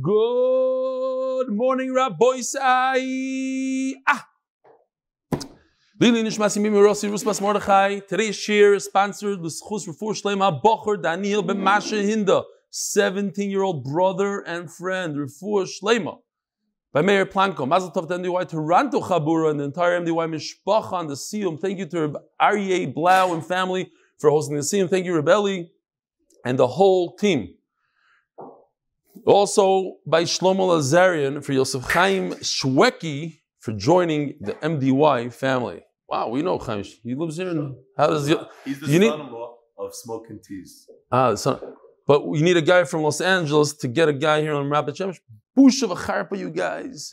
Good morning, Rabbi Isai. Today is shir is sponsored by Refuah Shleima Bocher Daniel ben Masha Hinda, 17-year-old brother and friend, Refuah Shleima. By Mayor Planko, Mazel Tov to MDY Toronto Chabura and the entire MDY Mishpacha on the Siyum. Thank you to Arye Blau and family for hosting the Siyum. Thank you, Rebelli, and the whole team. Also by Shlomo Lazarian for Yosef Chaim Shweki for joining the MDY family. Wow, we know Chaim. He lives here. He's the son-in-law of Smoking Teas. But we need a guy from Los Angeles to get a guy here on Rapid Chemish. Bush of a Harpa, you guys.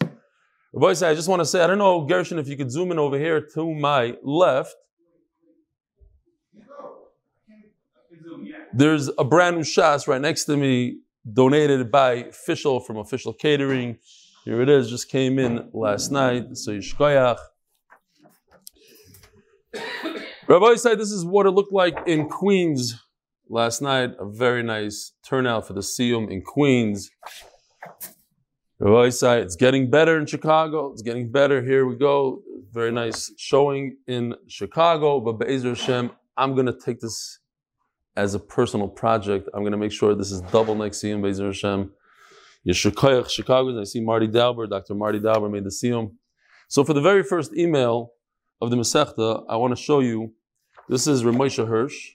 Rabbi Isai, I just want to say, I don't know, Gershon, if you could zoom in over here to my left. There's a brand new shas right next to me, donated by Fischl from Fischl Catering. Here it is, just came in last night. So Yishkoyach. Rabbi Isai, this is what it looked like in Queens last night. A very nice turnout for the Siyum in Queens. Rabbi Isai, it's getting better in Chicago. It's getting better. Here we go. Very nice showing in Chicago. But Be'ezer Hashem, I'm going to take this as a personal project. I'm going to make sure this is double next Siyum, Be'ezer Hashem. Yeshikoyach, Chicago. I see Marty Dauber. Dr. Marty Dauber made the Siyum. So for the very first email of the Masechta, I want to show you. This is Rav Moshe Hirsch.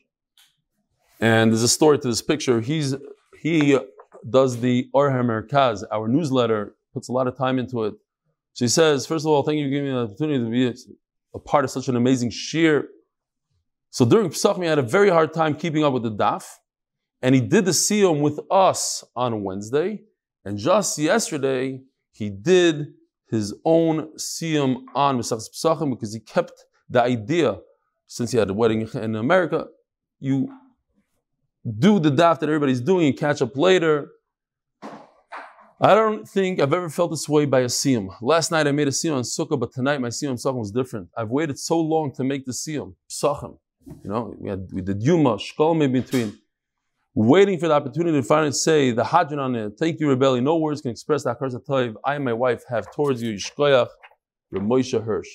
And there's a story to this picture. He does the Ohr HaMerkaz, our newsletter, puts a lot of time into it. So he says, first of all, thank you for giving me the opportunity to be a part of such an amazing shir. So during Pesachim, I had a very hard time keeping up with the daf. And he did the siyum with us on Wednesday. And just yesterday, he did his own siyum on Masechtas Pesachim because he kept the idea, since he had a wedding in America, you do the daf that everybody's doing and catch up later. I don't think I've ever felt this way by a siyum. Last night I made a siyum on sukkah, but tonight my siyum psachim was different. I've waited so long to make the siyum psachim. You know, we did yuma, shkolm in between. Waiting for the opportunity to finally say the hajjan on it. Thank you, Rebelli. No words can express the hakaras hatoiv I and my wife have towards you, Yishkoyach, Rav Moshe Hirsch.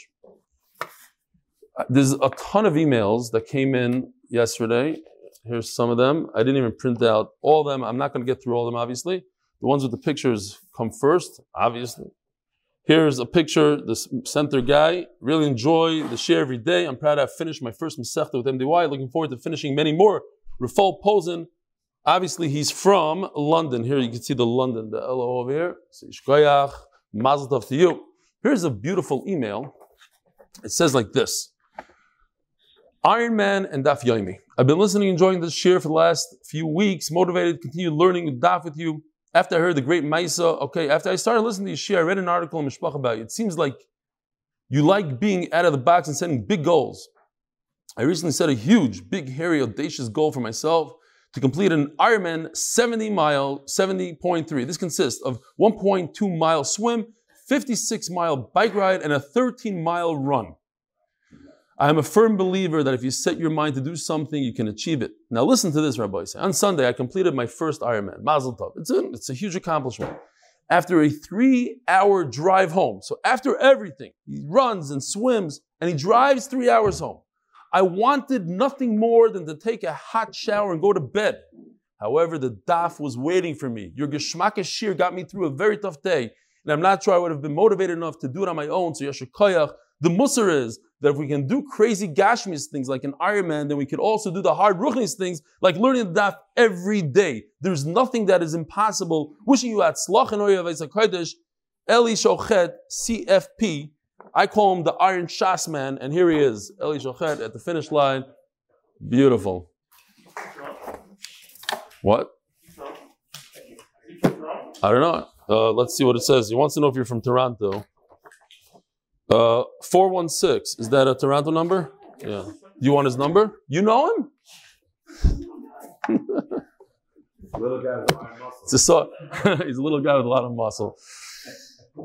There's a ton of emails that came in yesterday. Here's some of them. I didn't even print out all of them. I'm not going to get through all of them, obviously. The ones with the pictures come first, obviously. Here's a picture, this center guy. Really enjoy the share every day. I'm proud I've finished my first Masechta with MDY. Looking forward to finishing many more. Rafael Posen, obviously he's from London. Here you can see the London, the LO over here. Shkoyach, Mazel Tov to you. Here's a beautiful email. It says like this. Iron Man and Daf Yomi. I've been listening and enjoying this shir for the last few weeks, motivated to continue learning Daf with you. After I heard the great Maisa, okay, after I started listening to your shir, I read an article in Mishpach about you. It seems like you like being out of the box and setting big goals. I recently set a huge, big, hairy, audacious goal for myself to complete an Ironman 70-mile, 70.3. This consists of 1.2-mile swim, 56-mile bike ride, and a 13-mile run. I am a firm believer that if you set your mind to do something, you can achieve it. Now listen to this, Rabbi Isai. On Sunday, I completed my first Ironman. Mazel Tov. It's a huge accomplishment. After a 3-hour drive home, so after everything, he runs and swims, and he drives 3 hours home. I wanted nothing more than to take a hot shower and go to bed. However, the daf was waiting for me. Your Geshmak Ashir got me through a very tough day, and I'm not sure I would have been motivated enough to do it on my own. So Yesher Koyach, the Musar is that if we can do crazy Gashmis things like an Ironman, then we could also do the hard Ruchnis things like learning the daf every day. There's nothing that is impossible. Wishing you Atzlach and Oyev Eis HaKodesh, Eli Shochet, CFP. I call him the Iron Shas Man, and here he is, Eli Shochet at the finish line. Beautiful. What? I don't know. Let's see what it says. He wants to know if you're from Toronto. 416. Is that a Toronto number? Yeah. You want his number? You know him? Little guy with a lot of muscle. He's a little guy with a lot of muscle.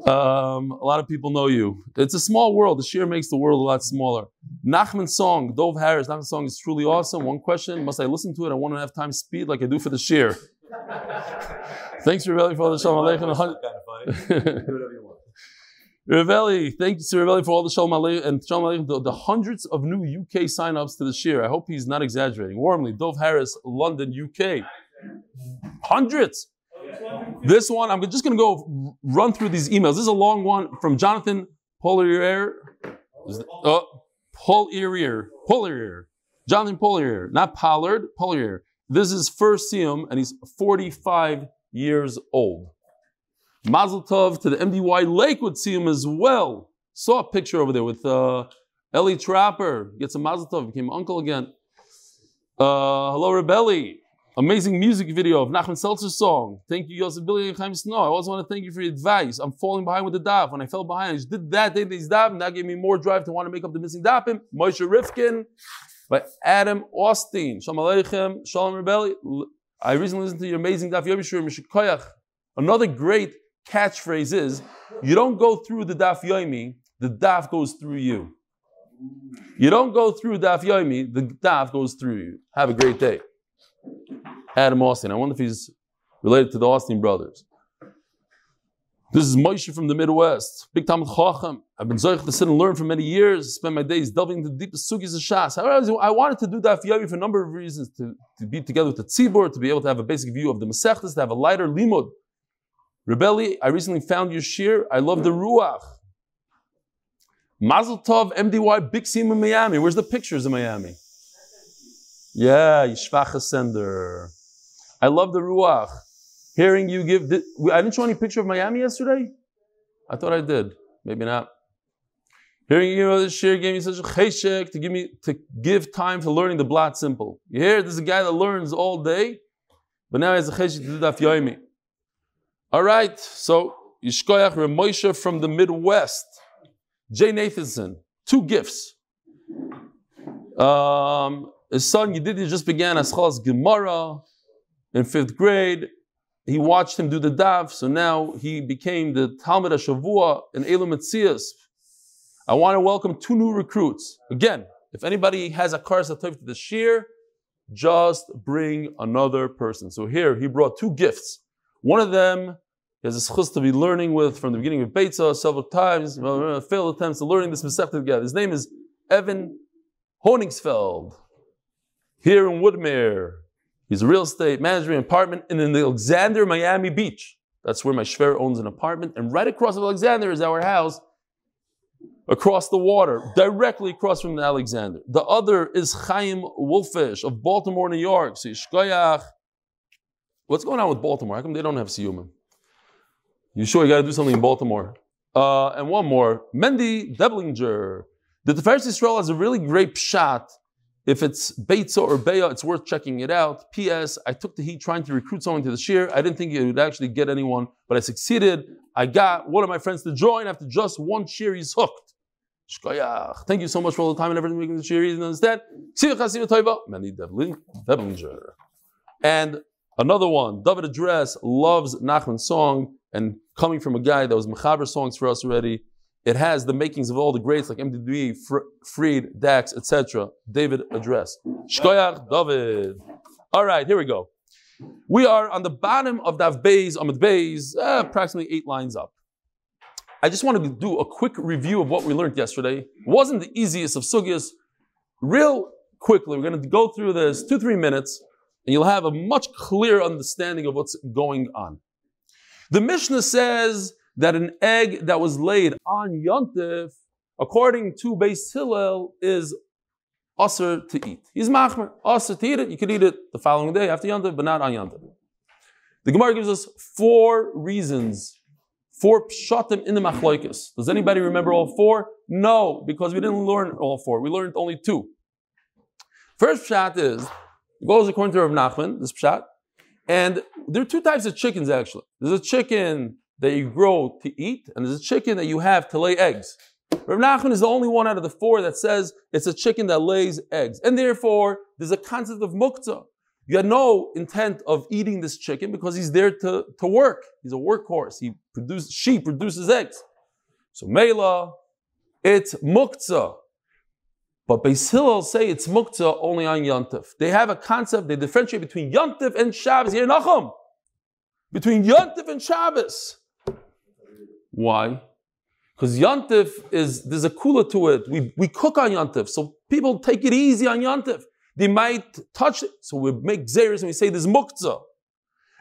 A lot of people know you. It's a small world. The shir makes the world a lot smaller. Nachman's song, Dov Harris. Nachman's song is truly awesome. One question, must I listen to it? I want to have time speed like I do for the shir. Thanks, Rebelli, for all the Shalom Aleichem. Do whatever you want. Rebelli, thanks to Rebelli for all the Shalom Aleichem and Shalom Aleichem, the hundreds of new UK sign-ups to this year. I hope he's not exaggerating. Warmly, Dove Harris, London, UK. Hundreds. This one, I'm just going to go run through these emails. This is a long one from Jonathan Pollerier. Jonathan Pollerier, not Pollard, Pollerier. This is first Siyum, and he's 45 years old. Mazel Tov to the MDY Lakewood Siyum as well. Saw a picture over there with Ellie Trapper. Gets a Mazel Tov, became uncle again. Hello, Rebelli. Amazing music video of Nachman Seltzer's song. Thank you, Yosef Billy and Chaim Snow. I also want to thank you for your advice. I'm falling behind with the daf. When I fell behind, I just did that, did these daf, and that gave me more drive to want to make up the missing dafim. Moshe Rifkin by Adam Austin. Shalom Aleichem, Shalom Rebelli. I recently listened to your amazing daf Yomi Mishpacha. Another great catchphrase is, you don't go through the daf Yomi, the daf goes through you. You don't go through daf Yomi, the daf goes through you. Have a great day. Adam Austin. I wonder if he's related to the Austin brothers. This is Moshe from the Midwest. Big Talmid Chacham. I've been zoich to sit and learn for many years. Spend my days delving into the deepest sugis of Shas. I wanted to do Daf Yomi for a number of reasons. To be together with the tzibur, to be able to have a basic view of the Masechtas, to have a lighter limud. Rebelli, I recently found your shir. I love the ruach. Mazel Tov, MDY, Big Siyum in Miami. Where's the pictures in Miami? Yeah, Yishvacha sender. I love the ruach. Hearing you give... I didn't show any picture of Miami yesterday? I thought I did. Maybe not. Hearing you give this shir gave me such a cheshek to give time to learning the blot simple. You hear? This is a guy that learns all day, but now he has a cheshek to do daf yomi. All right, so Yishkoyach Ramosha from the Midwest. Jay Nathanson. 2 gifts. His son Yedidhi just began Aschalas Gemara in 5th grade. He watched him do the daf, so now he became the Talmud HaShavua in Eilu Metzias. I want to welcome 2 new recruits. Again, if anybody has a karas hatov to the shir, just bring another person. So here, he brought 2 gifts. One of them is a schus to be learning with from the beginning of Beitza several times, failed attempts to learning this Masechta together. His name is Evan Honingsfeld. Here in Woodmere, he's a real estate manager in an apartment in Alexander, Miami Beach. That's where my shver owns an apartment. And right across from Alexander is our house, across the water, directly across from Alexander. The other is Chaim Wolfish of Baltimore, New York. So Yishkoyach. What's going on with Baltimore? How come they don't have siyumim? You sure you got to do something in Baltimore? And one more, Mendy Deblinger. The Tiferes Yisrael has a really great pshat. If it's Beitza or Beya, it's worth checking it out. P.S. I took the heat trying to recruit someone to the shir. I didn't think it would actually get anyone, but I succeeded. I got one of my friends to join. After just one shir, he's hooked. Shkoyach. Thank you so much for all the time and everything making the shir. He doesn't understand. Mendy Deblinger. And another one, David Address loves Nachman's song. And coming from a guy that was Mechavrus songs for us already, it has the makings of all the greats like MDY, Fried, Dax, etc. David Address. Shkoyach David. All right, here we go. We are on the bottom of Dav Beis, Amud Beis, approximately 8 lines up. I just want to do a quick review of what we learned yesterday. It wasn't the easiest of sugyas. Real quickly, we're going to go through this 2-3 minutes, and you'll have a much clearer understanding of what's going on. The Mishnah says that an egg that was laid on Yontif, according to Beis Hillel, is asur to eat. He's machmer, asur to eat it. You could eat it the following day after Yontif, but not on Yontif. The Gemara gives us 4 reasons, 4 pshatim in the machloikas. Does anybody remember all 4? No, because we didn't learn all 4. We learned only 2. First pshat is, it goes according to Rav Nachman, this pshat, and there are 2 types of chickens actually. There's a chicken that you grow to eat, and there's a chicken that you have to lay eggs. Rav Nachman is the only one out of the 4 that says it's a chicken that lays eggs. And therefore, there's a concept of muktzah. You had no intent of eating this chicken because he's there to work. He's a workhorse. She produces eggs. So Mela, it's muktzah. But Beis Hillel say it's muktzah only on Yontif. They have a concept, they differentiate between Yontif and Shabbos. Here, Nachum. between Yontif and Shabbos. Why? Because Yontif is, there's a kula to it. We cook on Yontif, so people take it easy on Yontif. They might touch it, so we make xeris and we say this muktzah.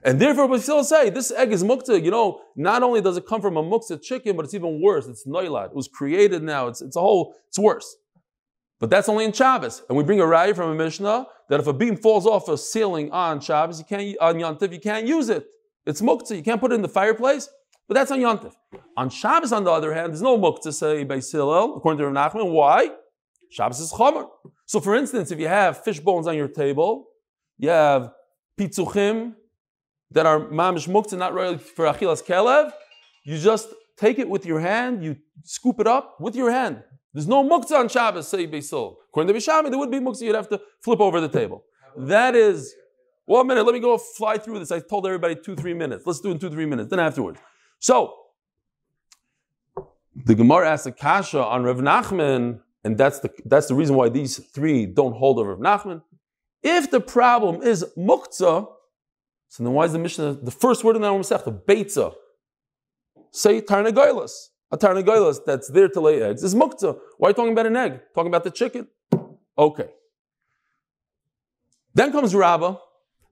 And therefore, we still say this egg is muktzah. You know, not only does it come from a muktzah chicken, but it's even worse. It's noilat. It was created now. It's a whole. It's worse. But that's only in Shabbos. And we bring a raya from a Mishnah that if a beam falls off a ceiling on Shabbos, you can't on Yontif. You can't use it. It's muktzah. You can't put it in the fireplace. But that's on Yontif. On Shabbos, on the other hand, there's no muktzah say by Silel according to Rav Nachman. Why? Shabbos is chomer. So, for instance, if you have fish bones on your table, you have pitzuchim that are mamish muktzah, not really for achilas kelev, you just take it with your hand, you scoop it up with your hand. There's no muktzah on Shabbos, say beisol. According to Bishami, there would be muktzah, you'd have to flip over the table. That is, 1 minute, let me go fly through this. I told everybody 2-3 minutes. Let's do it in 2-3 minutes, then afterwards. So, the Gemara asks a kasha on Rav Nachman, and that's the reason why these three don't hold over Rav Nachman. If the problem is muktzah, so then why is the Mishnah, the first word in our Masechta, beitza, say tarnagoilas. A tarnagoilas that's there to lay eggs is muktzah. Why are you talking about an egg? Talking about the chicken? Okay. Then comes Rabbah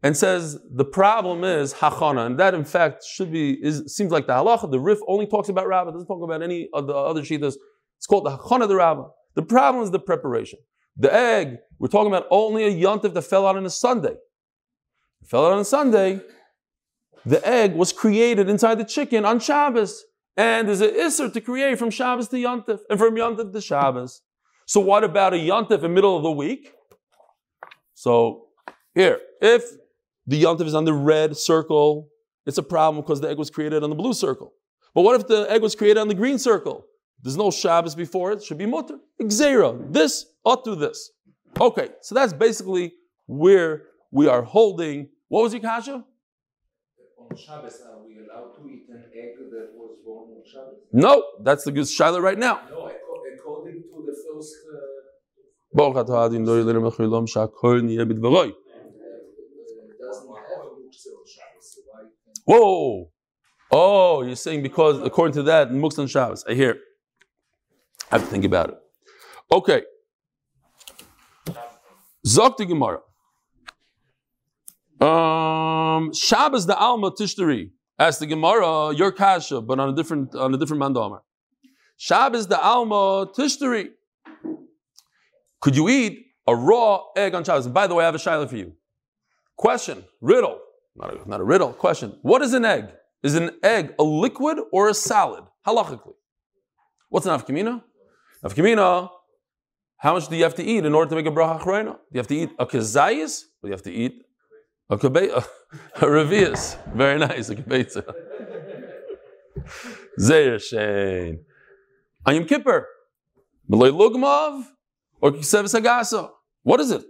and says the problem is hachana, and that in fact seems like the halacha. The Rif only talks about Rabbah, doesn't talk about any of the other shittas. It's called the hachana of the Rabbah. The problem is the preparation. The egg, we're talking about only a yontif that fell out on a Sunday. Fell out on Sunday, the egg was created inside the chicken on Shabbos. And there's an Isser to create from Shabbos to Yontif, and from Yontif to Shabbos. So what about a Yontif in the middle of the week? So here, if the Yontif is on the red circle, it's a problem because the egg was created on the blue circle. But what if the egg was created on the green circle? There's no Shabbos before it, should be mutter. Xera, this ought to this. Okay, so that's basically where we are holding. What was your kasha? On Shabbos, are we allowed to eat an egg that was born on Shabbos? No, that's the good Shiloh right now. No, according to the first. Whoa! Oh, you're saying because according to that, muktzah on Shabbos. I hear. I have to think about it. Okay. Zok to Gemara. Shabbos the Alma Tishtari, asked the Gemara, your kasha, but on a different mandamar. Shabbos the Alma Tishtari. Could you eat a raw egg on Shabbos? And by the way, I have a shayla for you. Question, riddle, not a riddle. Question: what is an egg? Is an egg a liquid or a solid? Halachically, what's an nafkamina? Nafkamina. How much do you have to eat in order to make a bracha achrona? Do you have to eat a kezayis? Or do you have to eat a revius. Very nice, a kibbeitza. Zeir shein. On Yom Kippur, B'loi lugmav or kisevis hagasa. What is it?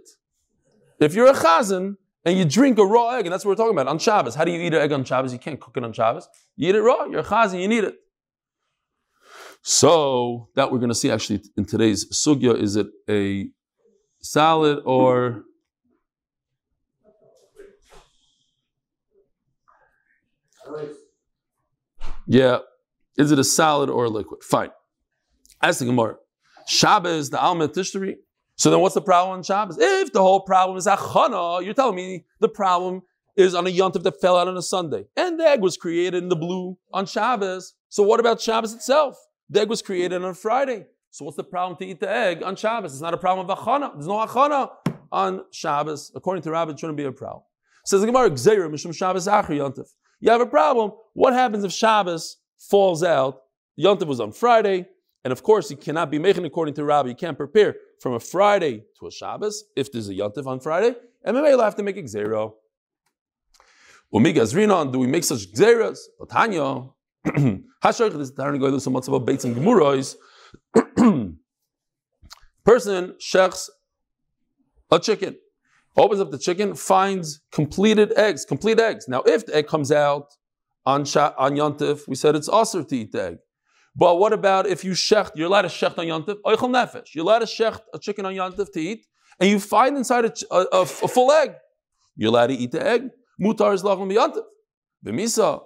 If you're a chazan and you drink a raw egg, and that's what we're talking about, on Shabbos. How do you eat an egg on Shabbos? You can't cook it on Shabbos. You eat it raw. You're a chazan, you need it. So, that we're going to see actually in today's sugya, is it a salad or... Yeah, is it a solid or a liquid? Fine. Ask the Gemara. Shabbos, the Alma Tishtari. So then what's the problem on Shabbos? If the whole problem is achana, you're telling me the problem is on a yontif that fell out on a Sunday. And the egg was created in the blue on Shabbos. So what about Shabbos itself? The egg was created on Friday. So what's the problem to eat the egg on Shabbos? It's not a problem of achana. There's no achana on Shabbos. According to Rabbi, it shouldn't be a problem. Says the Gemara, Gzeira, Mishum Shabbos Achri Yontif. You have a problem. What happens if Shabbos falls out? Yontif was on Friday, and of course, you cannot be mechin according to Rabbi. You can't prepare from a Friday to a Shabbos if there's a Yontif on Friday, and maybe you'll have to make a gzera. Do we make such gzeras? Tanya, person shechs a chicken. Opens up the chicken, finds completed eggs, complete eggs. Now, if the egg comes out on Yontif, we said it's also to eat the egg. But what about if you shecht, you're allowed to shecht on Yontif, oichel nefesh, you're allowed to shecht a chicken on Yontif to eat, and you find inside a full egg, you're allowed to eat the egg, mutar is lachum b'yontif. the Misa,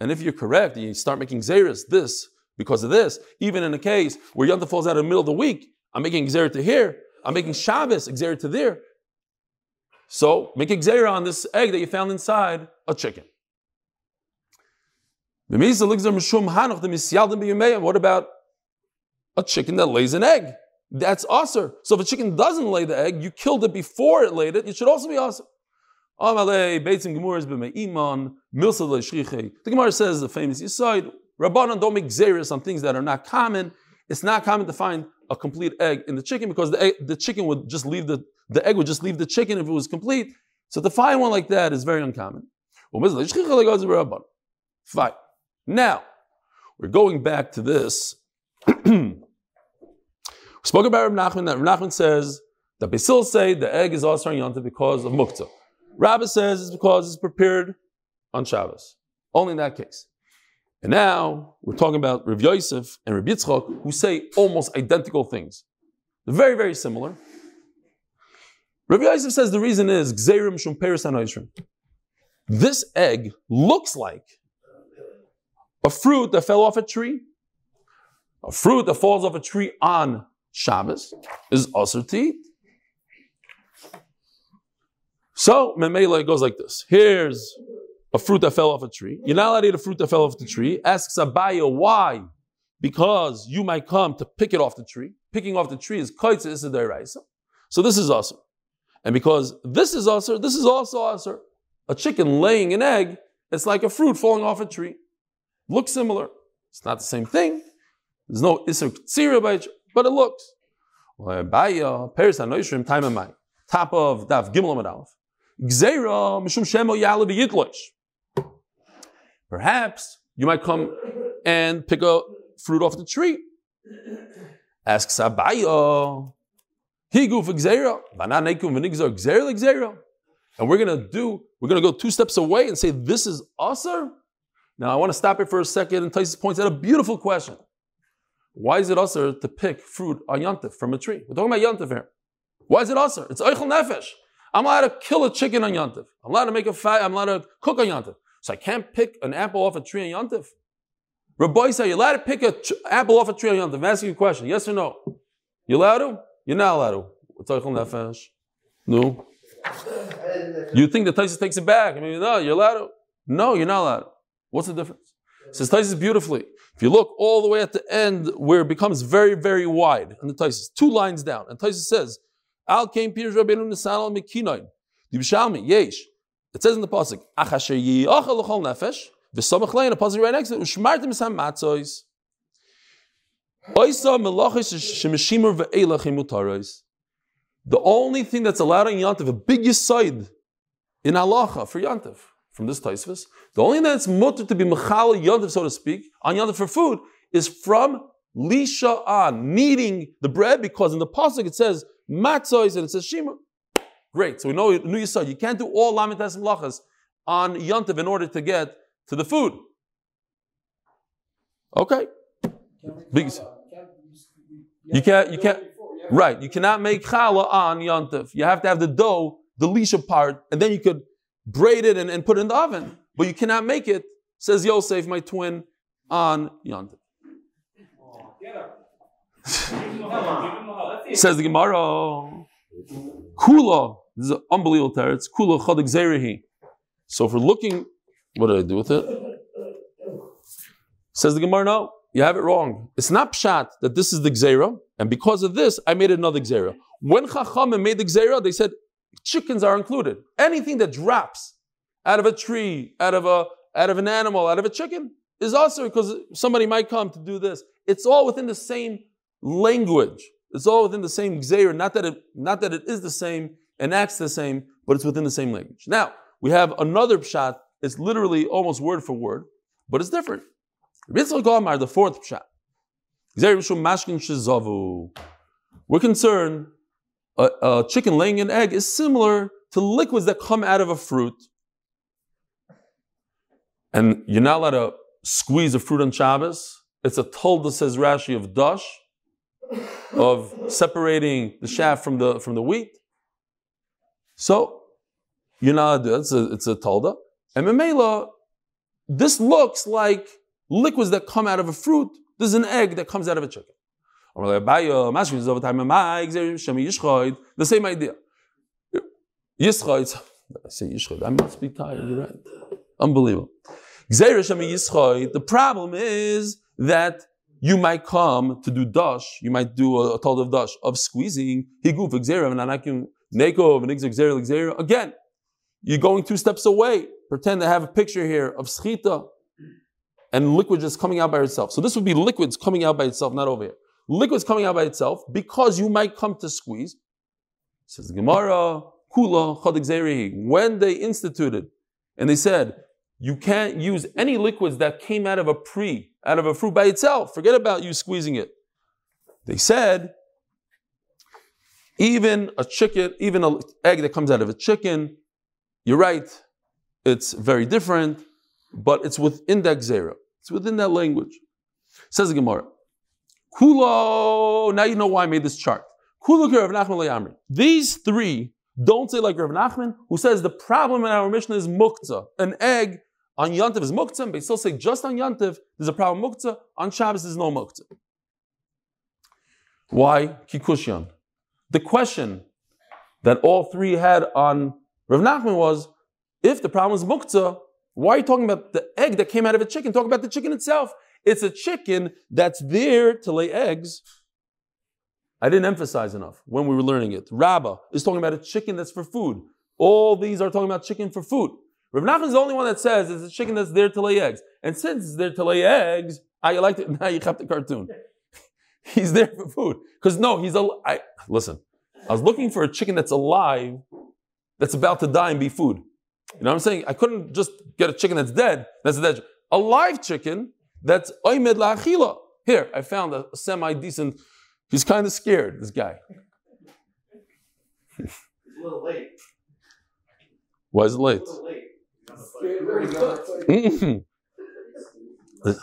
and if you're correct, you start making Xeris this because of this, even in a case where Yom Tov falls out in the middle of the week, I'm making Xeris to here, I'm making Shabbos Xeris to there. So make Xeris on this egg that you found inside a chicken. What about a chicken that lays an egg? That's aser. So if a chicken doesn't lay the egg, you killed it before it laid it, it should also be aser. The Gemara says the famous Yisoid, Rabbanan don't make xeris on things that are not common. It's not common to find a complete egg in the chicken because the egg would just leave the chicken if it was complete. So to find one like that is very uncommon. Fine. Now, we're going back to this. We spoke about Rav Nachman, that Rav Nachman says that Basil say the egg is also on Yom Tov because of Muktzah. Rabbah says it's because it's prepared on Shabbos. Only in that case. And now, we're talking about Rav Yosef and Rav Yitzchak, who say almost identical things. They're very, very similar. Rav Yosef says the reason is, Gzeirim Shum Peres HaNoishrim. This egg looks like a fruit that fell off a tree. A fruit that falls off a tree on Shabbos is also to eat. So, Memela, it goes like this. Here's a fruit that fell off a tree. You're not allowed to eat a fruit that fell off the tree. Asks Abaya, why? Because you might come to pick it off the tree. Picking off the tree is koitze isa d'oraisa. So this is asur. And because this is also asur. A chicken laying an egg, it's like a fruit falling off a tree. Looks similar. It's not the same thing. There's no isur k'tzira by it, but it looks. Abaya, peres hanoishrim, time amai. Top of daf gimel amud aleph. Perhaps you might come and pick a fruit off the tree. Ask Sabaya. And we're gonna go two steps away and say this is Asr. Now I want to stop it for a second and Taisus points out a beautiful question. Why is it Asr to pick fruit on Yom Tov from a tree? We're talking about Yom Tov here. Why is it Asr? It's Eichel Nefesh. I'm allowed to kill a chicken on Yom Tov. I'm allowed to make a fire. I'm allowed to cook on Yom Tov. So I can't pick an apple off a tree on Yom Tov. Rabbi Isai, you're allowed to pick an apple off a tree on Yom Tov. I'm asking you a question. Yes or no? You allowed to? You're not allowed to. It's Eichel Nefesh. No. You think that Taisus takes it back. I mean, no, you're allowed to. No, you're not allowed to. What's the difference? It says Taisus beautifully. If you look all the way at the end where it becomes very, very wide in the Taisus, two lines down. And Taisus says, Al came Pirush Rabbeinu Nisan al Mekinoin. Dibshalmi Yesh. It says in the pasuk, Achasher Yiachal Lachol Nefesh. V'Samach Lein. A pasuk right next to it. Ushmartim Sam Matzois. Oisa Melachis Shemeshimur Ve'elachim Mutarois. The only thing that's allowed on Yantiv, a big yisoid in halacha for Yantiv from this Tosfos, the only thing that's mutter to be mechal Yantiv, so to speak, on Yantiv for food is from lisha on kneading the bread, because in the pasuk it says. Matzois, and it says Shema. Great. So we know New Yisod. You can't do all Lamentasim Lachas on Yom Tov in order to get to the food. Okay. You can't. Right. You cannot make challah on Yom Tov. You have to have the dough, the lisha part, and then you could braid it and put it in the oven. But you cannot make it, says Yosef, my twin, on Yom Tov. Says the Gemara, Kula, this is an unbelievable teretz, Kula Chadik Zerehi. So if we're looking, what did I do with it? Says the Gemara, no, you have it wrong. It's not pshat that this is the Gzeira, and because of this, I made another Gzeira. When Chachamim made the Gzeira, they said, chickens are included. Anything that drops out of a tree, out of an animal, out of a chicken, is also because somebody might come to do this. It's all within the same language. It's all within the same gzeira. Not that it is the same and acts the same, but it's within the same language. Now, we have another pshat. It's literally almost word for word, but it's different. Ritzal Gomar, the fourth pshat. Gzeira b'shum mashkin shezavu. We're concerned a chicken laying an egg is similar to liquids that come out of a fruit. And you're not allowed to squeeze a fruit on Shabbos. It's a tolda, says Rashi, of dash, of separating the chaff from the wheat. So, you're not allowed to do that. It's a tolda. And memela, This looks like liquids that come out of a fruit. This is an egg that comes out of a chicken. The same idea. Yishchayt. I say Yishchayt. I must be tired. You're right. Unbelievable. The problem is that you might come to do dash. You might do a total of dash of squeezing. Again, you're going two steps away. Pretend I have a picture here of schita and liquid just coming out by itself. So this would be liquids coming out by itself, not over here. Liquid's coming out by itself because you might come to squeeze. Says Gemara, Kula, Chad Gzeirihi. When they instituted and they said, you can't use any liquids that came out of a fruit by itself. Forget about you squeezing it. They said, even a chicken, even an egg that comes out of a chicken, you're right, it's very different, but it's within that gzera. It's within that language. Says the Gemara, Kulo, now you know why I made this chart. Kulo ke Rav Nachman le'amri. These three don't say like Rav Nachman, who says the problem in our Mishnah is muktzah. An egg on Yantiv is muktzah, but still say just on Yantiv there's a problem muktzah, on Shabbos there's no muktzah. Why? Kikushyan. The question that all three had on Rav Nachman was, if the problem is muktzah, why are you talking about the egg that came out of a chicken? Talk about the chicken itself. It's a chicken that's there to lay eggs. I didn't emphasize enough when we were learning it. Rabbah is talking about a chicken that's for food. All these are talking about chicken for food. Rav Nachman is the only one that says it's a chicken that's there to lay eggs. And since it's there to lay eggs, I liked it. Now you have the cartoon. He's there for food. Because no, listen, I was looking for a chicken that's alive, that's about to die and be food. You know what I'm saying? I couldn't just get a chicken that's dead. That's a dead chicken. A live chicken that's oimed la'achila. Here, I found a semi-decent. He's kind of scared, this guy. It's a little late. Why is it late? It's a little late. He's scared.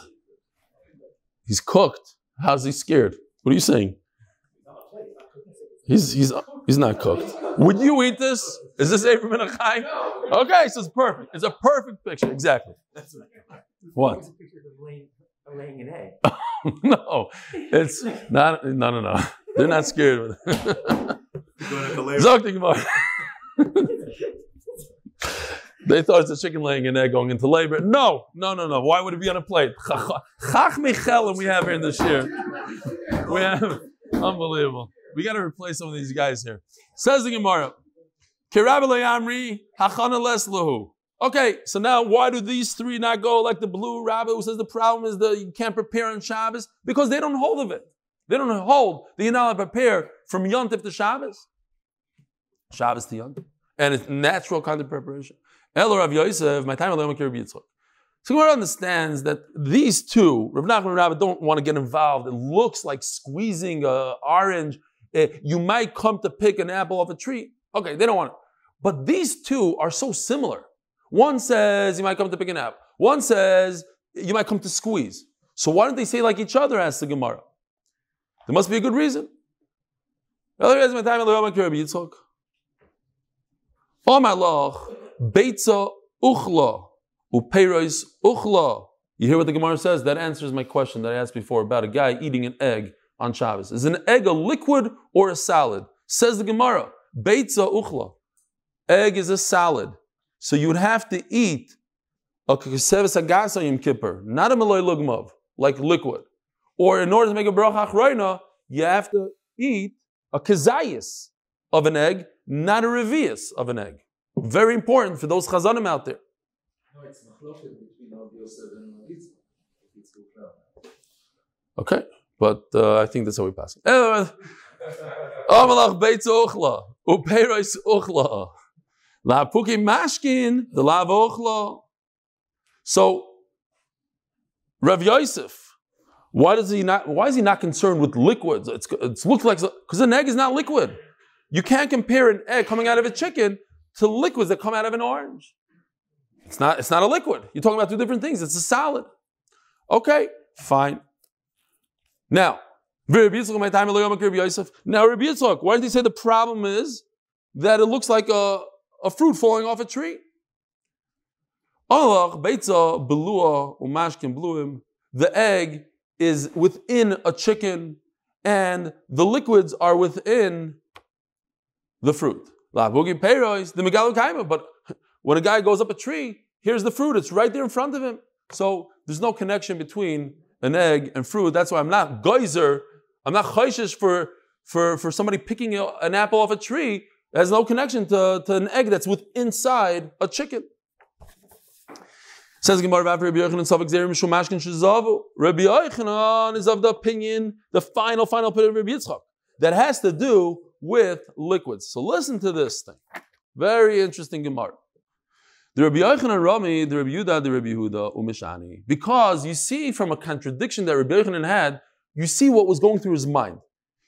He's cooked. How's he scared? What are you saying? He's not cooked. Would you eat this? Is this Ephraim ben Achai? Okay, so it's perfect. It's a perfect picture, exactly. What? It's a picture of laying an egg. No, it's not. No. They're not scared of it. They thought it's a chicken laying an egg going into labor. No. Why would it be on a plate? Chach Michelim we have here in this year. We have unbelievable. We got to replace some of these guys here. Says the Gemara, okay, so now why do these three not go like the blue rabbi who says the problem is that you can't prepare on Shabbos? Because they don't hold of it. They don't hold that you're not allowed to prepare from Yontif to Shabbos. Shabbos to Yontif. And it's natural kind of preparation. El Rav Yosef, my time alone with Rabbi Yitzchak. So one understands that these two, Rav Nachman and Rabbah, don't want to get involved. It looks like squeezing an orange. You might come to pick an apple off a tree. Okay, they don't want it. But these two are so similar. One says you might come to pick an apple. One says you might come to squeeze. So why don't they say like each other, asks the Gemara? There must be a good reason. Oh my lach, beitza uchla, upeiros uchla. You hear what the Gemara says? That answers my question that I asked before about a guy eating an egg on Shabbos. Is an egg a liquid or a salad? Says the Gemara, beitza uchla. Egg is a salad. So you would have to eat a kaseves agasa Yom Kippur, not a meloy lugmav, like liquid. Or in order to make a bracha achroina, you have to eat a kazayis of an egg, not a revius of an egg. Very important for those chazanim out there. No, it's machloket between Rabbi Yosef and Rabbi Yitzchak. Okay, but I think that's how we pass it. Amalach beitz ochla, upeiros ochla. La puki mashkin, the lav ochla. So, Rav Yosef, why is he not concerned with liquids? It's looked like, because an egg is not liquid. You can't compare an egg coming out of a chicken to liquids that come out of an orange. It's not a liquid. You're talking about two different things. It's a solid. Okay, fine. Now, Rabbi Yitzchak, why did he say the problem is that it looks like a fruit falling off a tree? Olach, beitza, belua, umashkin bluim. The egg is within a chicken, and the liquids are within the fruit. La bugi peiros, the megalu kaima. But when a guy goes up a tree, here's the fruit. It's right there in front of him. So there's no connection between an egg and fruit. That's why I'm not geyser. I'm not chayshish for somebody picking an apple off a tree. It has no connection to an egg that's inside a chicken. Says Gemara, Rabbi Yochanan is of the opinion, the final opinion of Rabbi Yitzchak, that has to do with liquids. So listen to this thing. Very interesting Gemara. The Rabbi Yochanan Rami, the Rabbi Yehuda, Umishani. Because you see from a contradiction that Rabbi Yochanan had, you see what was going through his mind.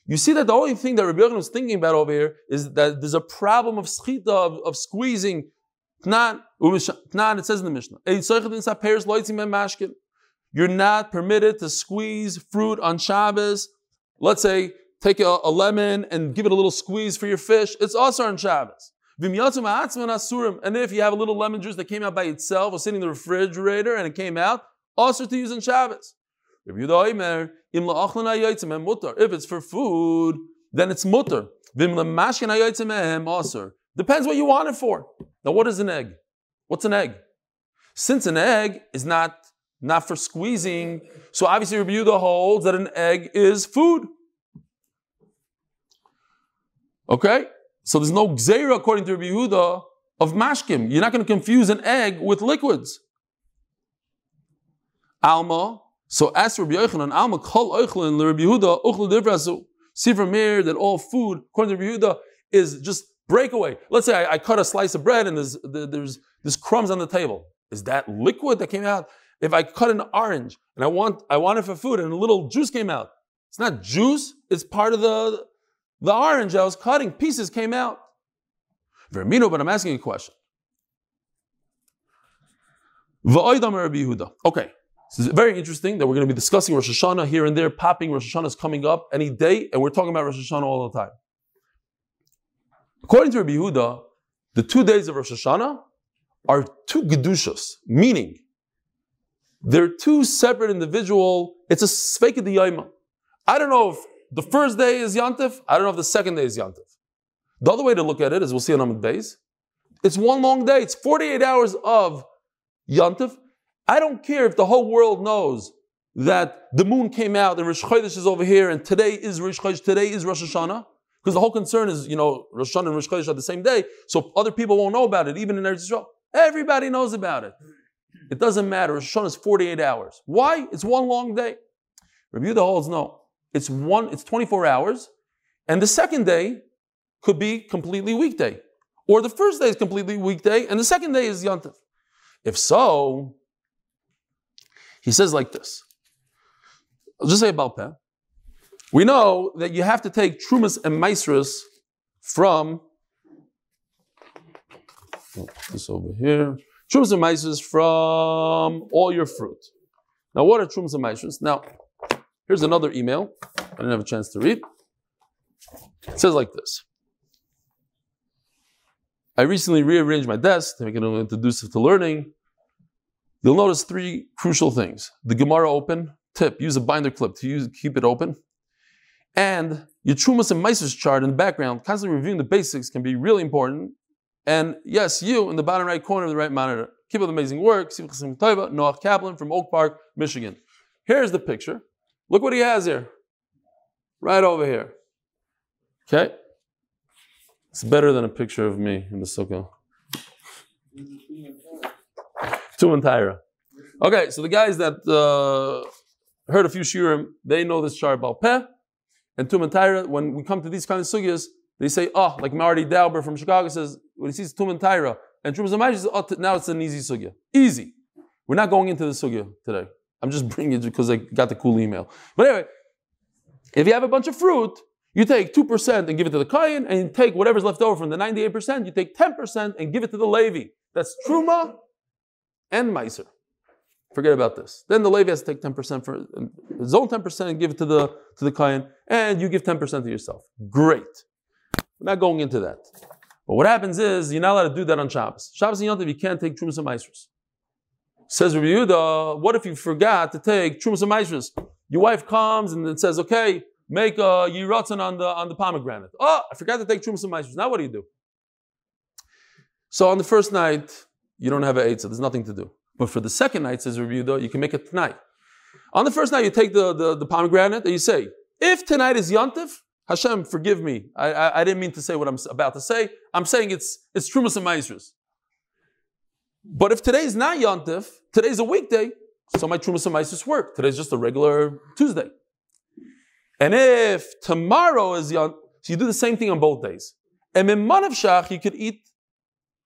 You see that the only thing that Rabbi Yochanan was thinking about over here is that there's a problem of schita, of squeezing. It says in the Mishnah, you're not permitted to squeeze fruit on Shabbos. Let's say, take a lemon and give it a little squeeze for your fish. It's also on Shabbos. And if you have a little lemon juice that came out by itself, was sitting in the refrigerator and it came out, also to use on Shabbos. If it's for food, then it's mutter. Depends what you want it for. Now, what is an egg? What's an egg? Since an egg is not for squeezing, so obviously Rabbi Yehuda holds that an egg is food. Okay? So there's no gzeira, according to Rabbi Yehuda, of mashkim. You're not going to confuse an egg with liquids. Alma, so as Rabbi Yochanan, Alma kol oichlin le Rabbi Yehuda uchlu divrasu. See from here that all food, according to Rabbi Yehuda, is just breakaway. Let's say I cut a slice of bread and there's crumbs on the table. Is that liquid that came out? If I cut an orange and I want it for food and a little juice came out, it's not juice, it's part of the orange I was cutting. Pieces came out. Vermino, but I'm asking you a question. Okay, so it's very interesting that we're going to be discussing Rosh Hashanah here and there, popping. Rosh Hashanah is coming up any day, and we're talking about Rosh Hashanah all the time. According to Rabbi Yehuda, the 2 days of Rosh Hashanah are two gedushos, meaning they're two separate individual. It's a sfeika d'yoma. I don't know if the first day is Yantif. I don't know if the second day is Yantif. The other way to look at it is, we'll see in Amud Beis, it's one long day. It's 48 hours of Yantif. I don't care if the whole world knows that the moon came out and Rosh Chodesh is over here and today is Rosh Chodesh, today is Rosh Hashanah. Because the whole concern is, Rosh Hashanah and Rosh Chodesh are the same day, so other people won't know about it, even in Eretz Yisrael. Everybody knows about it. It doesn't matter. Rosh Hashanah is 48 hours. Why? It's one long day. Rabbi Yehuda holds no. It's 24 hours, and the second day could be completely weekday. Or the first day is completely weekday, and the second day is Yontif. If so, he says like this. I'll just say about that. We know that you have to take Trumas and Maisrus from this over here. Trumas and Maisrus from all your fruit. Now, what are Trumas and Maisrus? Now, here's another email I didn't have a chance to read. It says like this. I recently rearranged my desk to make it introducive to learning. You'll notice three crucial things. The Gemara open. Tip, use a binder clip to keep it open. And your Trumas and Meisers chart in the background, constantly reviewing the basics can be really important. And yes, you in the bottom right corner of the right monitor. Keep up the amazing work. Noach Kaplan from Oak Park, Michigan. Here's the picture. Look what he has here. Right over here. Okay? It's better than a picture of me in the sukkah. Two and Tyra. Okay, so the guys that heard a few shiurim, they know this chart about Peh. And Tum and Tyra, when we come to these kind of sugyas, they say, oh, like Marty Dauber from Chicago says, when he sees Tum and Tyra, and Trumas and Maisrus says, oh, now it's an easy sugya. Easy. We're not going into the sugya today. I'm just bringing it because I got the cool email. But anyway, if you have a bunch of fruit, you take 2% and give it to the Kayan, and you take whatever's left over from the 98%, you take 10% and give it to the Levi. That's Truma and Meiser. Forget about this. Then the Levi has to take 10% for his own 10% and give it to the Kayan, and you give 10% to yourself. Great. We're not going into that. But what happens is, you're not allowed to do that on Shabbos. Shabbos and Yom Tov, you can't take Trumas and Meisrus. Says Rabbi Yehuda, what if you forgot to take Trumas and Maishras? Your wife comes and it says, okay, make a Yiratzon on the pomegranate. Oh, I forgot to take Trumas and Maishras. Now what do you do? So on the first night, you don't have an Eitzah. There's nothing to do. But for the second night, says Rabbi Yehuda, you can make it tonight. On the first night, you take the pomegranate and you say, if tonight is Yontif, Hashem, forgive me. I didn't mean to say what I'm about to say. I'm saying it's Trumas and Maestras. But if today's not Yontif, today's a weekday, so my Trumas and Maestras work. Today's just a regular Tuesday. And if tomorrow is Yontif, so you do the same thing on both days. And in Manav Shach, you could eat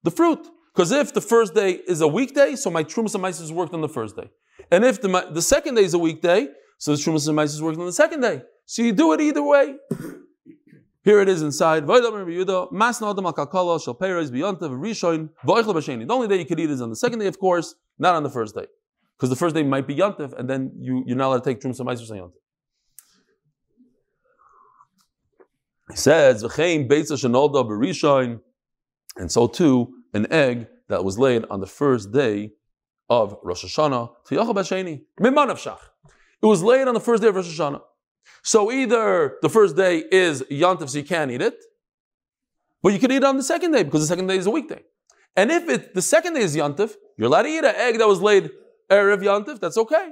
the fruit. Because if the first day is a weekday, so my Trumas and Maestras worked on the first day. And if the second day is a weekday, so the Trumas and Maestras worked on the second day. So you do it either way. Here it is inside. The only day you could eat is on the second day, of course, not on the first day. Because the first day might be Yontif, and then you're not allowed to take Trumas and Maestras on Yontif. He says, and so too, an egg that was laid on the first day of Rosh Hashanah. It was laid on the first day of Rosh Hashanah. So either the first day is Yontif, so you can't eat it, but you can eat it on the second day because the second day is a weekday. And if the second day is Yontif, you're allowed to eat an egg that was laid Erev Yontif, that's okay.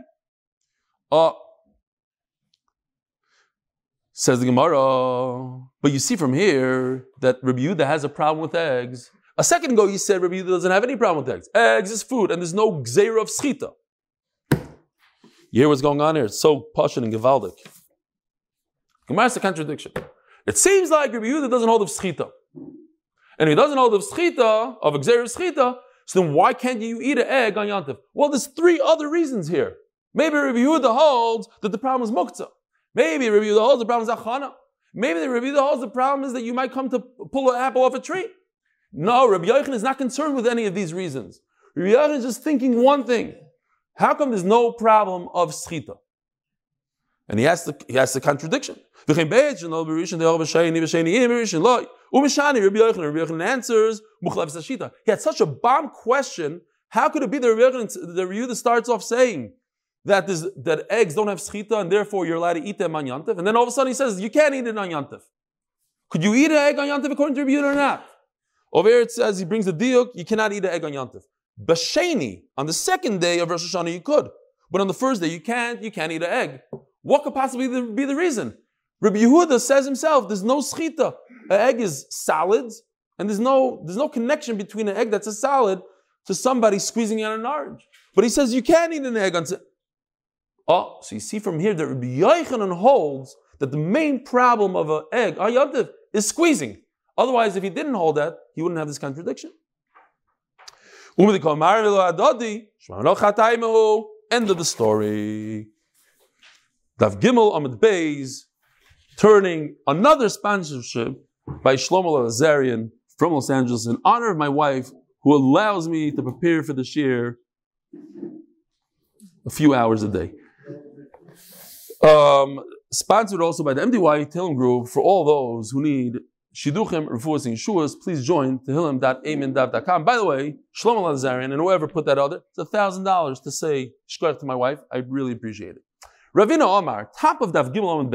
Says the Gemara, but you see from here that Rabbi Yehuda has a problem with eggs. A second ago he said Rabbi Yehuda doesn't have any problem with eggs. Eggs is food and there's no gzeira of schita. You hear what's going on here? It's so pashut and gevaldik. Gemara is a contradiction. It seems like Rabbi Yehuda doesn't hold of schita. And if he doesn't hold of schita, of gzeira schita, so then why can't you eat an egg on Yontif? Well, there's three other reasons here. Maybe Rabbi Yehuda holds that the problem is muktzah. Maybe Rabbi Yehuda holds the problem is achana. Maybe Rabbi Yehuda holds the problem is that you might come to pull an apple off a tree. No, Rabbi Yochanan is not concerned with any of these reasons. Rabbi Yochanan is just thinking one thing. How come there's no problem of schita? And he has the contradiction. Rabbi Yochanan answers, he had such a bomb question. How could it be that Rabbi Yehuda starts off saying that eggs don't have schita and therefore you're allowed to eat them on Yontif? And then all of a sudden he says, you can't eat it on Yontif. Could you eat an egg on Yontif according to Rabbi Yehuda or not? Over here it says, he brings the diuk, you cannot eat an egg on Yontif. Basheni, on the second day of Rosh Hashanah you could, but on the first day you can't eat an egg. What could possibly be the reason? Rabbi Yehuda says himself, there's no schita. An egg is solid, and there's no connection between an egg that's a solid to somebody squeezing out an orange. But he says you can't eat an egg on... So you see from here that Rabbi Yochanan holds that the main problem of an egg on Yontif is squeezing. Otherwise, if he didn't hold that, he wouldn't have this contradiction. End of the story. Dav Gimel Amud Beis, turning another sponsorship by Shlomo Lazarian from Los Angeles in honor of my wife, who allows me to prepare for this year a few hours a day. Sponsored also by the MDY Tehillim Group for all those who need Shiduchim, Refuahs, and Yeshuas. Please join tehillim.amen.com. By the way, Shlomo Lazarian and whoever put that order, it's $1,000 to say Shkoyach to my wife. I really appreciate it. Ravina Omar, top of Dav Gimel Amud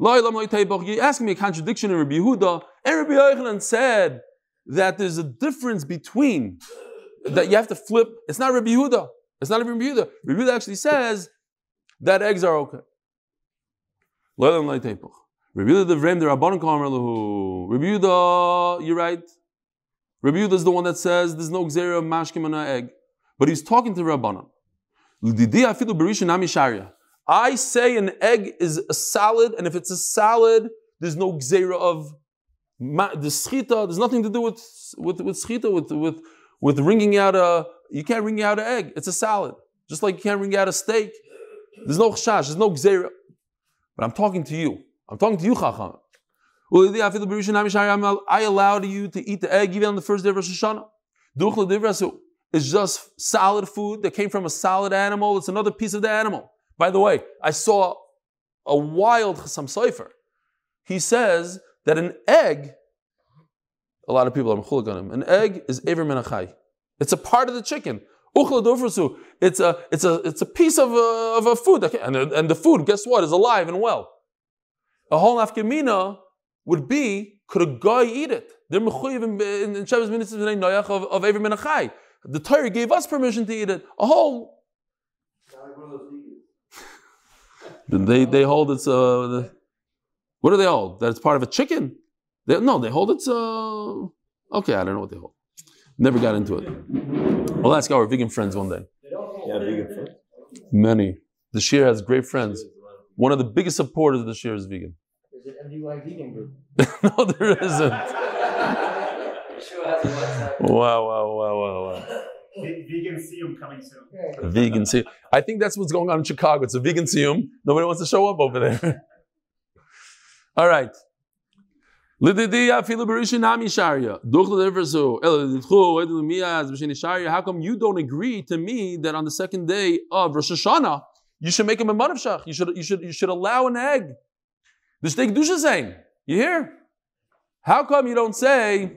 Beis. Asking me a contradiction in Rabbi Yehuda, and Rabbi Yochanan said that there's a difference between, that you have to flip. It's not Rabbi Yehuda. It's not even Rabbi Yehuda. Rabbi Yehuda actually says that eggs are okay. Rabbi Yehuda, you're right. Rabbi Yehuda is the one that says there's no gzeira mashkim on an egg. But he's talking to Rabbanon. I say an egg is a salad, and if it's a salad, there's no gzeira of the schita. There's nothing to do with schita, with wringing out a. You can't wring out an egg. It's a salad, just like you can't wring out a steak. There's no chash. There's no gzeira. But I'm talking to you. I'm talking to you, Chacham. I allowed you to eat the egg even on the first day of Rosh Hashanah. It's just solid food that came from a solid animal. It's another piece of the animal. By the way, I saw a wild Chasam Sofer. He says that an egg, a lot of people are mechulak on him, an egg is Ever Menachai. It's a part of the chicken. It's a piece of a food, and the food, guess what, is alive and well. A whole nafka mina would be, could a guy eat it? They're mechuyev in Shabbos mitzvah b'nei noyach of Eiver min Achai. The Torah gave us permission to eat it. A whole. They hold it's what do they hold? That it's part of a chicken? They hold it's okay. I don't know what they hold. Never got into it. I'll ask our vegan friends one day. Yeah, vegan friends. Many. The Shir has great friends. One of the biggest supporters of the Shir is vegan. There's an MDY vegan group. No, there isn't. Wow. Vegan Seum coming soon. Vegan Seum. I think that's what's going on in Chicago. It's a vegan Seum. Nobody wants to show up over there. All right. How come you don't agree to me that on the second day of Rosh Hashanah you should make him a manavshach? You should allow an egg. You hear? How come you don't say?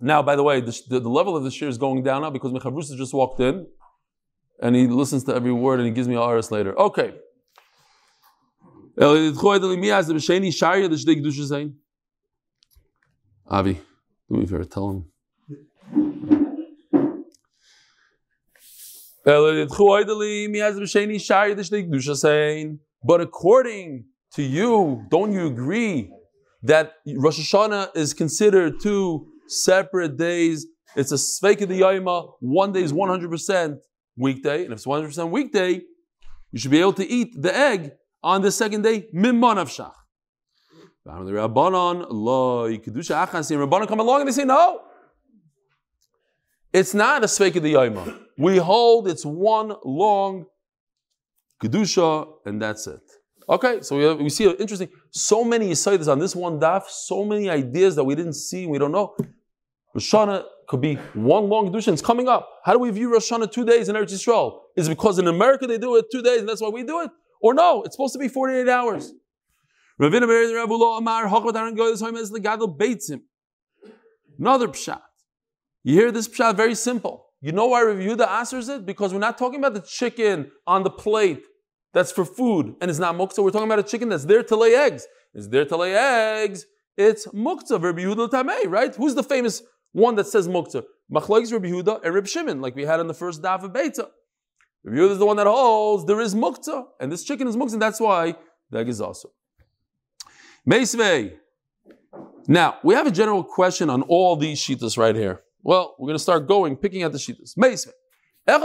Now, by the way, the level of the shir is going down now because Mechavrus has just walked in and he listens to every word and he gives me an aris later. Okay. Avi, do me a favor, tell him. But according to you, don't you agree that Rosh Hashanah is considered two separate days? It's a Sveik of the Yayma. One day is 100% weekday. And if it's 100% weekday, you should be able to eat the egg on the second day. Mimanavshach. Rabbanon come along and they say, no. It's not a Sveik of the Yayma. We hold it's one long Kedusha and that's it. Okay, so we see interesting, so many yisaidus on this one daf, so many ideas that we didn't see, we don't know. Rosh Hashanah could be one long Kedusha, it's coming up. How do we view Rosh Hashanah 2 days in Eretz Yisrael? Is it because in America they do it 2 days and that's why we do it? Or no, it's supposed to be 48 hours. Another pshat. You hear this pshat, very simple. You know why Rav Yehuda answers it? Because we're not talking about the chicken on the plate that's for food and it's not muktzah. We're talking about a chicken that's there to lay eggs. It's there to lay eggs. It's muktzah. Rabbi Yehuda Tamei, right? Who's the famous one that says muktzah? Machlokes Rabbi Yehuda and Reb Shimon, like we had on the first daf of Beitza. Rabbi Yehuda is the one that holds there is muktzah, and this chicken is muktzah, and that's why the egg is also. Meisvei. Now we have a general question on all these shittas right here. Well, we're going to start picking at the shittas. Meisvei. If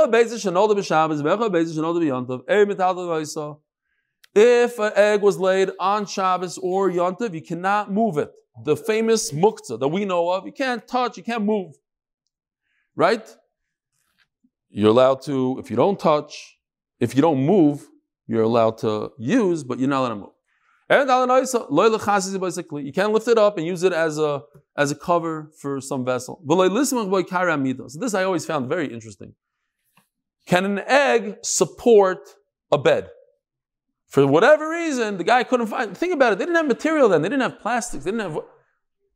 an egg was laid on Shabbos or Yontav, you cannot move it. The famous muktzah that we know of, you can't touch, you can't move. Right? You're allowed to, if you don't touch, if you don't move, you're allowed to use, but you're not allowed to move. You can't lift it up and use it as a cover for some vessel. So this I always found very interesting. Can an egg support a bed? For whatever reason, the guy couldn't find. Think about it. They didn't have material then. They didn't have plastics. They didn't have.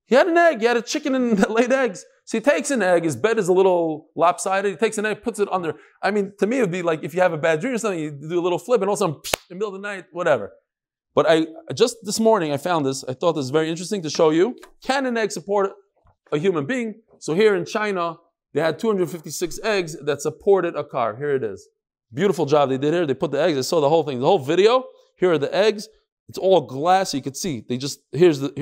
He had an egg. He had a chicken and laid eggs. So he takes an egg. His bed is a little lopsided. He takes an egg, puts it under. I mean, to me, it would be like if you have a bad dream or something, you do a little flip, and all of a sudden, in the middle of the night, whatever. But I just this morning, I found this. I thought this was very interesting to show you. Can an egg support a human being? So here in China, they had 256 eggs that supported a car. Here it is. Beautiful job they did here. They put the eggs. I saw the whole thing, the whole video. Here are the eggs. It's all glass. You could see. They just here's the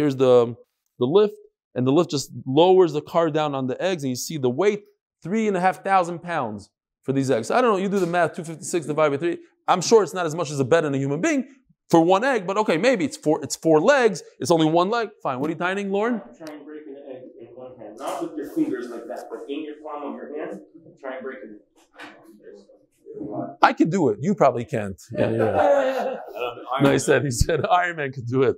lift, and the lift just lowers the car down on the eggs, and you see the weight, 3,500 pounds for these eggs. I don't know. You do the math. 256 divided by 3. I'm sure it's not as much as a bed and a human being for one egg, but okay, maybe it's four legs. It's only one leg. Fine. What are you dining, Lauren? Not with your fingers like that, but in your palm of your hand, try and break it. I could do it. You probably can't. Yeah. No, he said Iron Man could do it.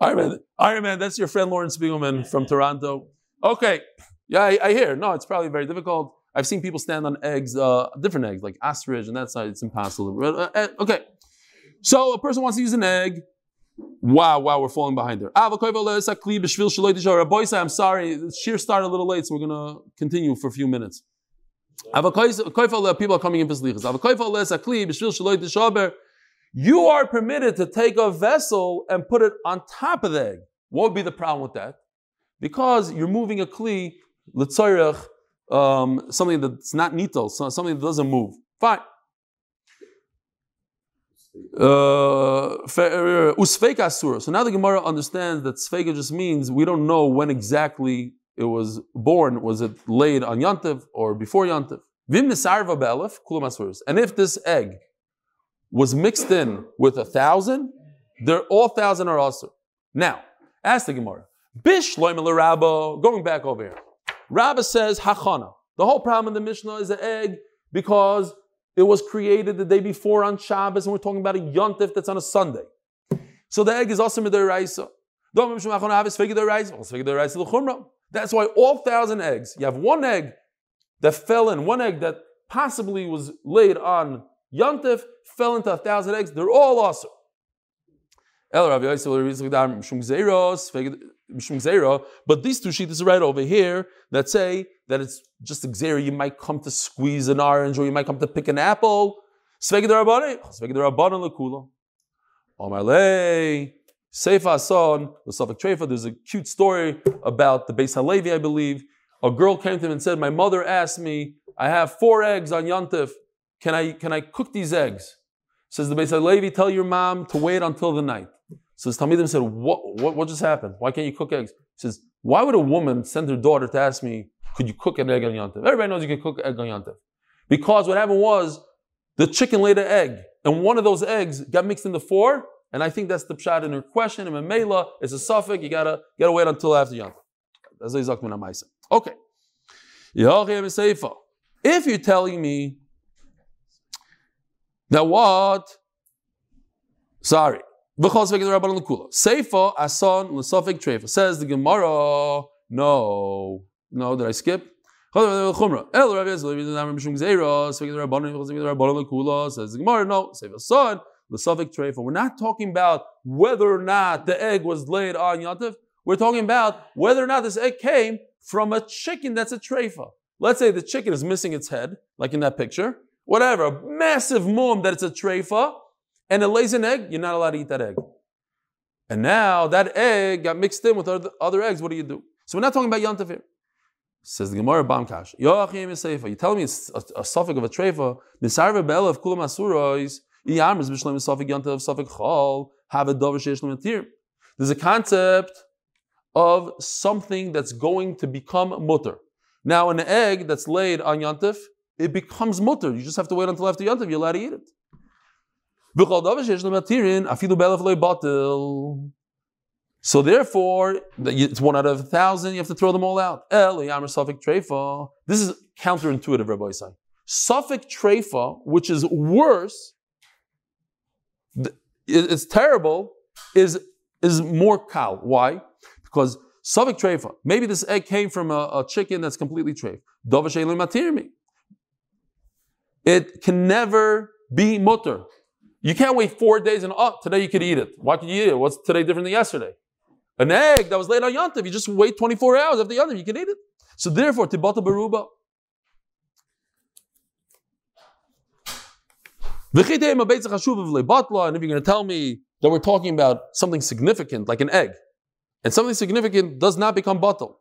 Iron Man, that's your friend Lauren Spiegelman from Toronto. Okay. Yeah, I hear. No, it's probably very difficult. I've seen people stand on eggs, different eggs, like ostrich, and that side, it's impossible. Okay. So a person wants to use an egg. Wow, we're falling behind there. I'm sorry, the shir started a little late, so we're going to continue for a few minutes. People are coming in for slichas. You are permitted to take a vessel and put it on top of the egg. What would be the problem with that? Because you're moving a kli, l'tzorech, something that's not nitel, something that doesn't move. Fine. So now the Gemara understands that Sfeika just means we don't know when exactly it was born. Was it laid on Yantiv or before Yantiv? And if this egg was mixed in with 1,000, they're all 1,000 are also. Now, ask the Gemara. Going back over here. Rabbah says, hachana. The whole problem in the Mishnah is the egg because it was created the day before on Shabbos, and we're talking about a Yontif that's on a Sunday. So the egg is also midiraisa. That's why all 1,000 eggs, you have one egg that fell in, one egg that possibly was laid on Yontif, fell into 1,000 eggs, they're all also. But these two shittas right over here that say that it's just a gzeira. You might come to squeeze an orange, or you might come to pick an apple. There's a cute story about the Beis HaLevi, I believe. A girl came to him and said, "My mother asked me, I have 4 eggs on Yontif. Can I cook these eggs?" Says the Beis HaLevi, "Tell your mom to wait until the night." So his Talmidim said, what just happened? Why can't you cook eggs? He says, why would a woman send her daughter to ask me, could you cook an egg on Yontif? Everybody knows you can cook an egg on Yontif. Because what happened was, the chicken laid an egg, and one of those eggs got mixed into 4, and I think that's the pshat in her question, and Memela, it's a suffix, you gotta wait until after Yontif. That's the Zakman HaMaisa. Okay. If you're telling me that Seifa ason l'safek treifa. Says the Gemara. No. Did I skip? Says the Gemara. No. Seifa ason l'safek treifa. We're not talking about whether or not the egg was laid on Yantif. We're talking about whether or not this egg came from a chicken that's a treifa. Let's say the chicken is missing its head, like in that picture. Whatever, a massive mum that it's a treifa. And it lays an egg, you're not allowed to eat that egg. And now that egg got mixed in with other eggs, what do you do? So we're not talking about Yontif here. Says the Gemara Bamkash. You tell me it's a suffix of a treifa. There's a concept of something that's going to become mutter. Now an egg that's laid on Yontif, it becomes mutter. You just have to wait until after Yontif, you're allowed to eat it. So therefore, it's 1 out of 1,000, you have to throw them all out. This is counterintuitive, Rabbi Isai. Safek treifa, which is worse, it's terrible, is more kal. Why? Because safek treifa, maybe this egg came from a chicken that's completely treif. It can never be mutter. You can't wait 4 days and today you could eat it. Why could you eat it? What's today different than yesterday? An egg that was laid on Yontif, you just wait 24 hours after Yontif, you can eat it. So therefore, Tibata Baruba. And if you're going to tell me that we're talking about something significant, like an egg, and something significant does not become batal,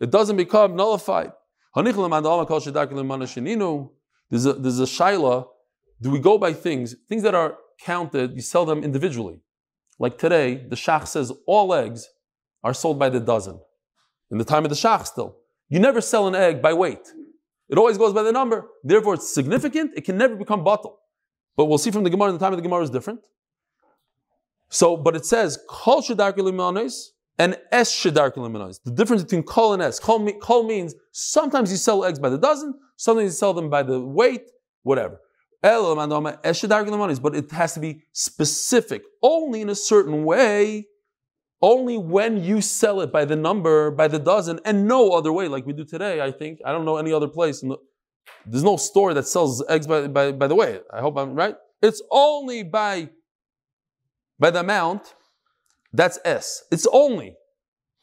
it doesn't become nullified. There's a shayla. Do we go by things that are counted, you sell them individually? Like today, the shach says all eggs are sold by the dozen. In the time of the shach still. You never sell an egg by weight. It always goes by the number. Therefore, it's significant. It can never become batal. But we'll see from the Gemara, in the time of the Gemara is different. So, but it says, kol shedarke l'manois and es shedarke l'manois. The difference between kol and es. Kol means sometimes you sell eggs by the dozen, sometimes you sell them by the weight, whatever. But it has to be specific, only in a certain way, only when you sell it by the number, by the dozen, and no other way, like we do today, I think. I don't know any other place. There's no store that sells eggs by the way. I hope I'm right. It's only by the amount. That's S. It's only.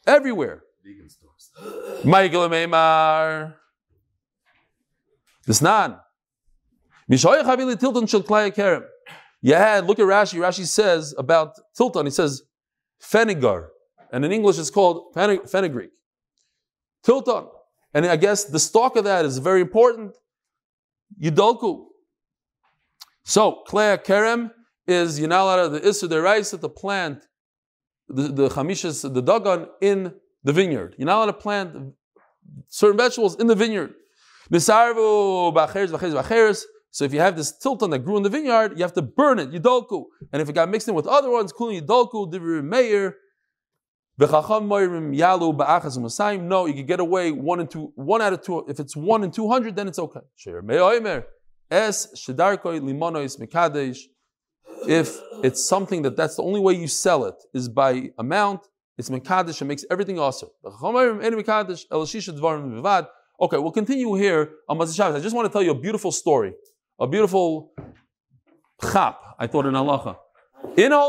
Everywhere. Vegan stores. Michael Maymar. Visnan. Mishoyach Havili Tilton Shel Klai Kerem. Yeah, look at Rashi. Rashi says about Tilton, he says Fenigar. And in English it's called Fenugreek. Tilton. And I guess the stalk of that is very important. Yidolku. So, Klei Kerem is, you're not allowed the Isur Deraisa to plant the Chamishas, the Dagon, in the vineyard. You're not allowed to plant certain vegetables in the vineyard. So if you have this Tilton that grew in the vineyard, you have to burn it, Yidolku. And if it got mixed in with other ones, Kulin Yidolku, Divir Meir, no, you can get away one out of two. If it's 1 in 200, then it's okay. If it's something that's the only way you sell it is by amount, it's mekadesh and makes everything awesome. Okay, we'll continue here on Matzah Shabbos. I just want to tell you a beautiful story, a beautiful chap. I thought in halacha, in a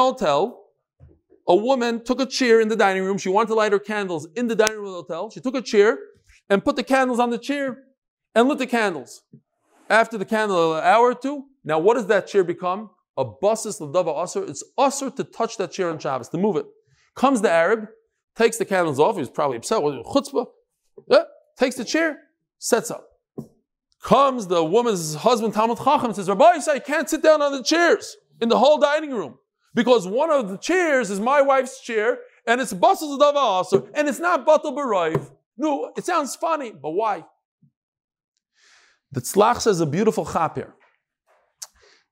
hotel. A woman took a chair in the dining room. She wanted to light her candles in the dining room of the hotel. She took a chair and put the candles on the chair and lit the candles. After the candle, an hour or two, now what does that chair become? A basis l'dava asur. It's asur to touch that chair on Shabbos, to move it. Comes the Arab, takes the candles off. He's probably upset with chutzpah. Yeah, takes the chair, sets up. Comes the woman's husband, Talmud Chacham, says, Rabbi Isai, you can't sit down on the chairs in the whole dining room. Because one of the chairs is my wife's chair, and it's Basel Zedava also, and it's not Batal Barayv. No, it sounds funny, but why? The Tzlach says a beautiful chap here.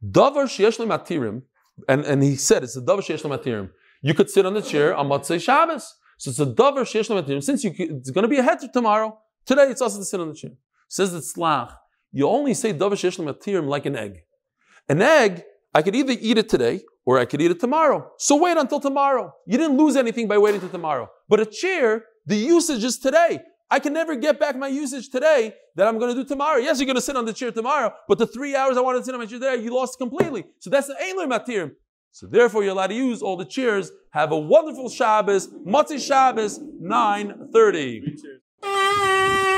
Davar sheyesh le matirim, and he said it's a davar sheyesh le matirim. You could sit on the chair on Matzei Shabbos. So it's a davar sheyesh le matirim. Since it's going to be a heter tomorrow, today it's also to sit on the chair. Says the Tzlach, you only say davar sheyesh le matirim like an egg. An egg, I could either eat it today, or I could eat it tomorrow. So wait until tomorrow. You didn't lose anything by waiting till tomorrow. But a chair, the usage is today. I can never get back my usage today that I'm going to do tomorrow. Yes, you're going to sit on the chair tomorrow, but the 3 hours I wanted to sit on my chair today, you lost completely. So that's the Ein Lo Matirim. So therefore, you're allowed to use all the chairs. Have a wonderful Shabbos. Matzah Shabbos, 9:30.